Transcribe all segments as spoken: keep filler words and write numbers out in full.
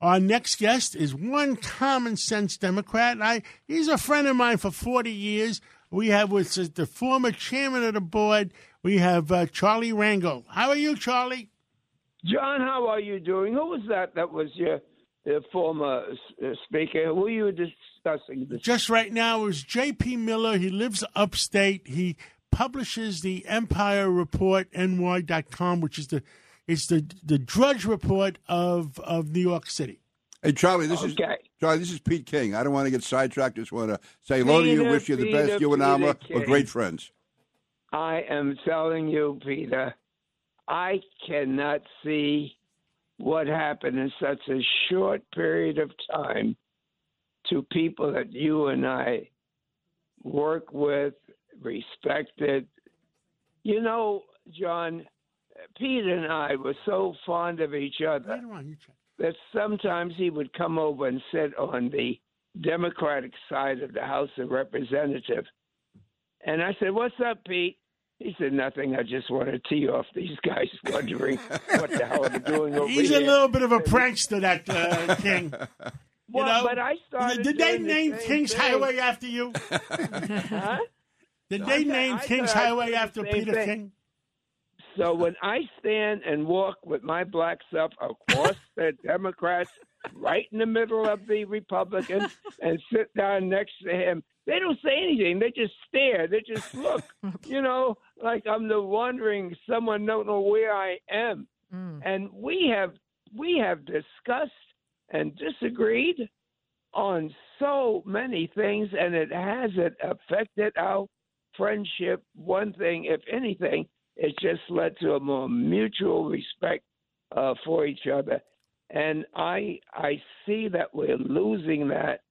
Our next guest is one common-sense Democrat. I, he's a friend of mine for forty years. We have with us the former chairman of the board. We have uh, Charlie Rangel. How are you, Charlie? John, how are you doing? Who was that that was your, your former uh, speaker? Who were you discussing this? Just right now, it was J P. Miller. He lives upstate. He publishes the Empire Report, N Y dot com, which is the It's the the Drudge Report of, of New York City. Hey Charlie, this okay. is Charlie. This is Pete King. I don't want to get sidetracked. Just want to say hello Peter, to you. Wish you the Peter, best. You and Alma are great friends. I am telling you, Peter, I cannot see what happened in such a short period of time to people that you and I work with, respected. You know, John, Pete and I were so fond of each other that sometimes he would come over and sit on the Democratic side of the House of Representatives. And I said, "What's up, Pete?" He said, "Nothing. I just want to tee off these guys wondering what the hell they're doing over He's here." He's a little bit of a prankster, that uh, King. Well, you know, but I started. Did they name the King's thing. Highway after you? huh? Did no, they I name thought, King's Highway after Peter thing. King? So when I stand and walk with my black self across the Democrats, right in the middle of the Republicans, and sit down next to him, they don't say anything. They just stare. They just look, you know, like I'm the wandering someone don't know where I am. Mm. And we have we have discussed and disagreed on so many things, and it hasn't affected our friendship. One thing, if anything, it just led to a more mutual respect uh, for each other. And I I see that we're losing that,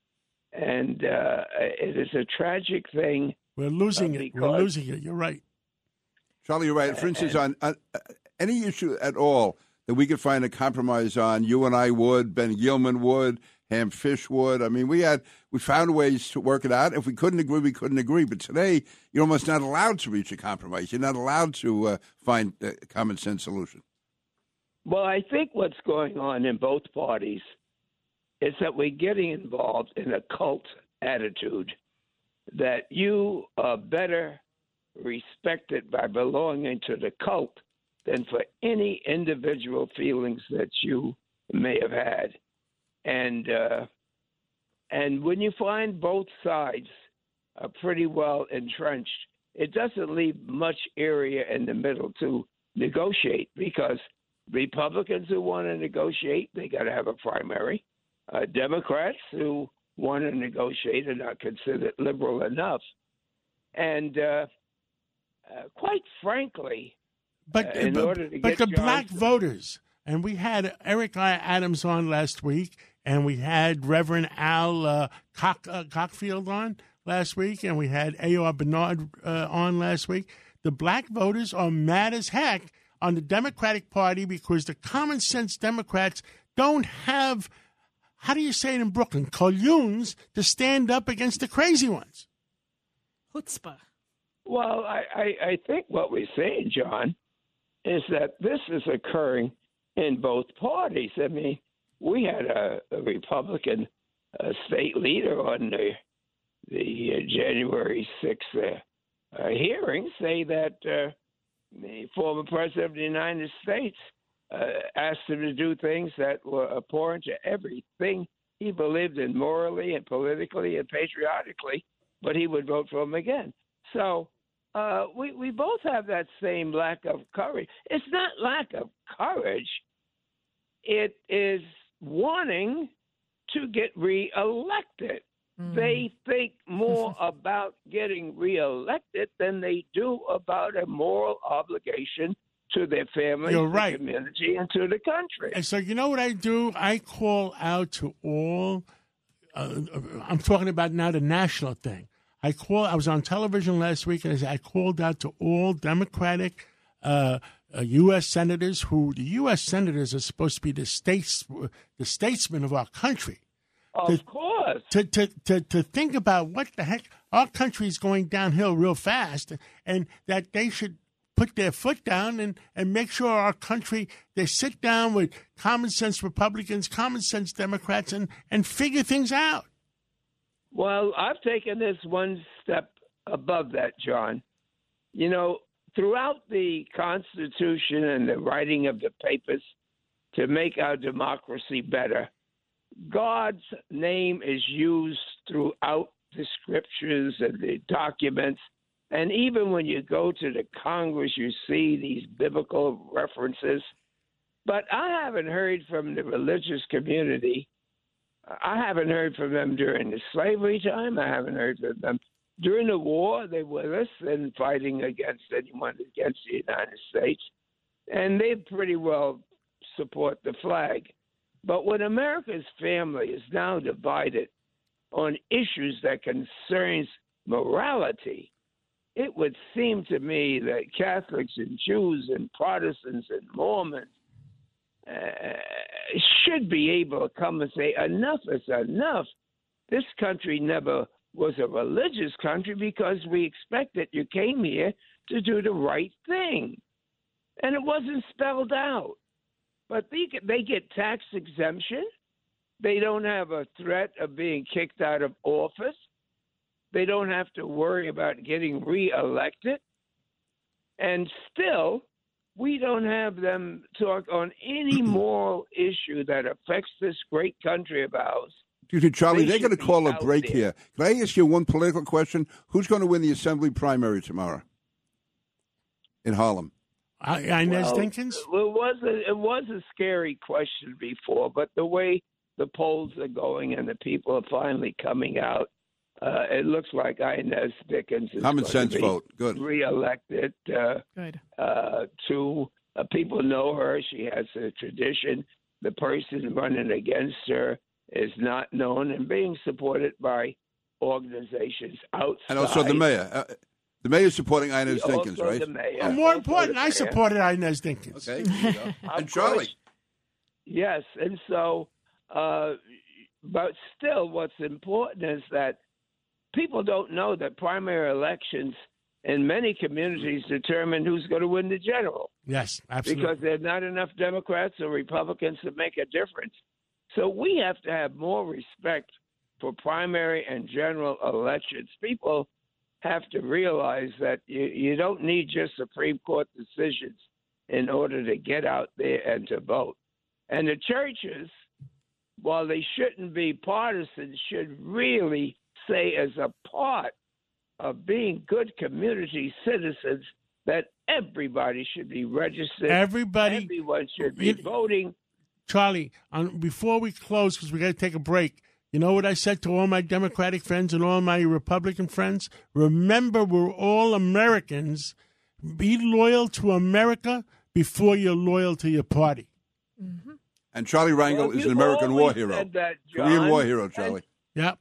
and uh, it is a tragic thing. We're losing uh, it. We're losing it. You're right. Charlie, you're right. For instance, on, on any issue at all that we could find a compromise on, you and I would, Ben Gilman would, Ham Fishwood. I mean, we had we found ways to work it out. If we couldn't agree, we couldn't agree. But today, you're almost not allowed to reach a compromise. You're not allowed to uh, find a common sense solution. Well, I think what's going on in both parties is that we're getting involved in a cult attitude that you are better respected by belonging to the cult than for any individual feelings that you may have had. And uh, and when you find both sides are pretty well entrenched, it doesn't leave much area in the middle to negotiate, because Republicans who want to negotiate, they got to have a primary. Uh, Democrats who want to negotiate are not considered liberal enough. And uh, uh, quite frankly, but, uh, in but, order to but get the Johnson, black voters. And we had Eric Adams on last week, and we had Reverend Al uh, Cock, uh, Cockfield on last week, and we had A R Bernard uh, on last week. The black voters are mad as heck on the Democratic Party because the common-sense Democrats don't have, how do you say it in Brooklyn, collunes to stand up against the crazy ones. Chutzpah. Well, I, I, I think what we're saying, John, is that this is occurring in both parties. I mean, we had a, a Republican uh, state leader on the, the uh, January sixth uh, uh, hearing say that uh, the former president of the United States uh, asked him to do things that were abhorrent to everything he believed in morally and politically and patriotically, but he would vote for him again. So uh, we, we both have that same lack of courage. It's not lack of courage. It is wanting to get reelected. Mm. They think more about getting reelected than they do about a moral obligation to their family, You're right. the community, and to the country. And so you know what I do? I call out to all uh, – I'm talking about now the national thing. I call. I was on television last week, and I, said, I called out to all Democratic uh, uh, U S senators who the U S senators are supposed to be the states, the statesmen of our country. Of to, course, to, to to to think about what the heck our country is going downhill real fast, and that they should put their foot down and, and make sure our country, they sit down with common sense Republicans, common sense Democrats, and, and figure things out. Well, I've taken this one step above that, John. You know, throughout the Constitution and the writing of the papers to make our democracy better, God's name is used throughout the scriptures and the documents. And even when you go to the Congress, you see these biblical references. But I haven't heard from the religious community. I haven't heard from them during the slavery time. I haven't heard from them during the war. They were with us and fighting against anyone against the United States. And they pretty well support the flag. But when America's family is now divided on issues that concerns morality, it would seem to me that Catholics and Jews and Protestants and Mormons uh, should be able to come and say, enough is enough. This country never was a religious country because we expected you came here to do the right thing. And it wasn't spelled out. But they, they get tax exemption. They don't have a threat of being kicked out of office. They don't have to worry about getting reelected. And still, we don't have them talk on any moral issue that affects this great country of ours. Dude, Charlie, they they're going to call a break there. Here. Can I ask you one political question? Who's going to win the Assembly primary tomorrow in Harlem? I, Inez well, Dickens? It was, a, it was a scary question before, but the way the polls are going and the people are finally coming out, Uh, it looks like Inez Dickens is common sense vote. Good. Reelected. Uh, Good. Uh, to uh, people know her. She has a tradition. The person running against her is not known and being supported by organizations outside. And also the mayor. Uh, the mayor is supporting Inez also Dickens, right? The mayor. Well, more also important, I supported Inez Dickens. Okay. So. And Charlie. Yes, and so, uh, but still, what's important is that people don't know that primary elections in many communities determine who's going to win the general. Yes, absolutely. Because there are not enough Democrats or Republicans to make a difference. So we have to have more respect for primary and general elections. People have to realize that you, you don't need just Supreme Court decisions in order to get out there and to vote. And the churches, while they shouldn't be partisan, should really say as a part of being good community citizens that everybody should be registered. Everybody, everyone should be it, voting. Charlie, um, before we close, because we got to take a break, you know what I said to all my Democratic friends and all my Republican friends? Remember, we're all Americans. Be loyal to America before you're loyal to your party. Mm-hmm. And Charlie Rangel well, is an American war hero. That, Korean war hero, Charlie. And, yep.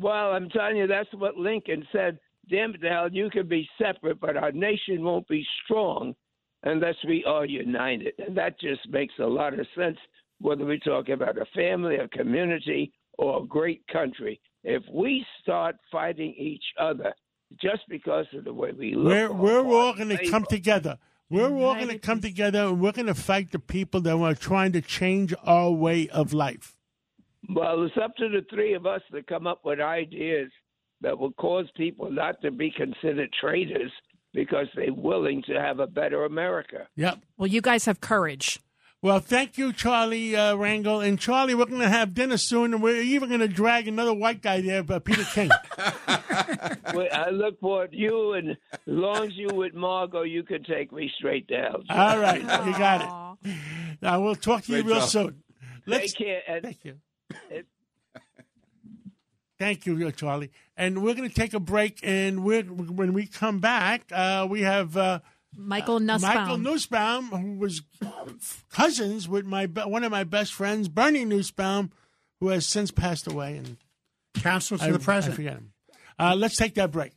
Well, I'm telling you, that's what Lincoln said. Damn it, the hell, you can be separate, but our nation won't be strong unless we are united. And that just makes a lot of sense, whether we talk about a family, a community, or a great country. If we start fighting each other just because of the way we look, we're, we're all going to come together. We're united. all going to come together, and we're going to fight the people that are trying to change our way of life. Well, it's up to the three of us to come up with ideas that will cause people not to be considered traitors because they're willing to have a better America. Yep. Well, you guys have courage. Well, thank you, Charlie uh, Rangel. And, Charlie, we're going to have dinner soon, and we're even going to drag another white guy there, but Peter King. Well, I look forward to you, and as long as you with Margot, you can take me straight down. All right. Aww. You got it. Now, we'll talk to you Great real job. soon. Let's... Take care. And... Thank you. Thank you, Charlie. And we're going to take a break. And we're, when we come back, uh, we have uh, Michael Nussbaum. Michael Nussbaum, who was cousins with my one of my best friends, Bernie Nussbaum, who has since passed away and counsel to I, the president. I forget him. Uh, let's take that break.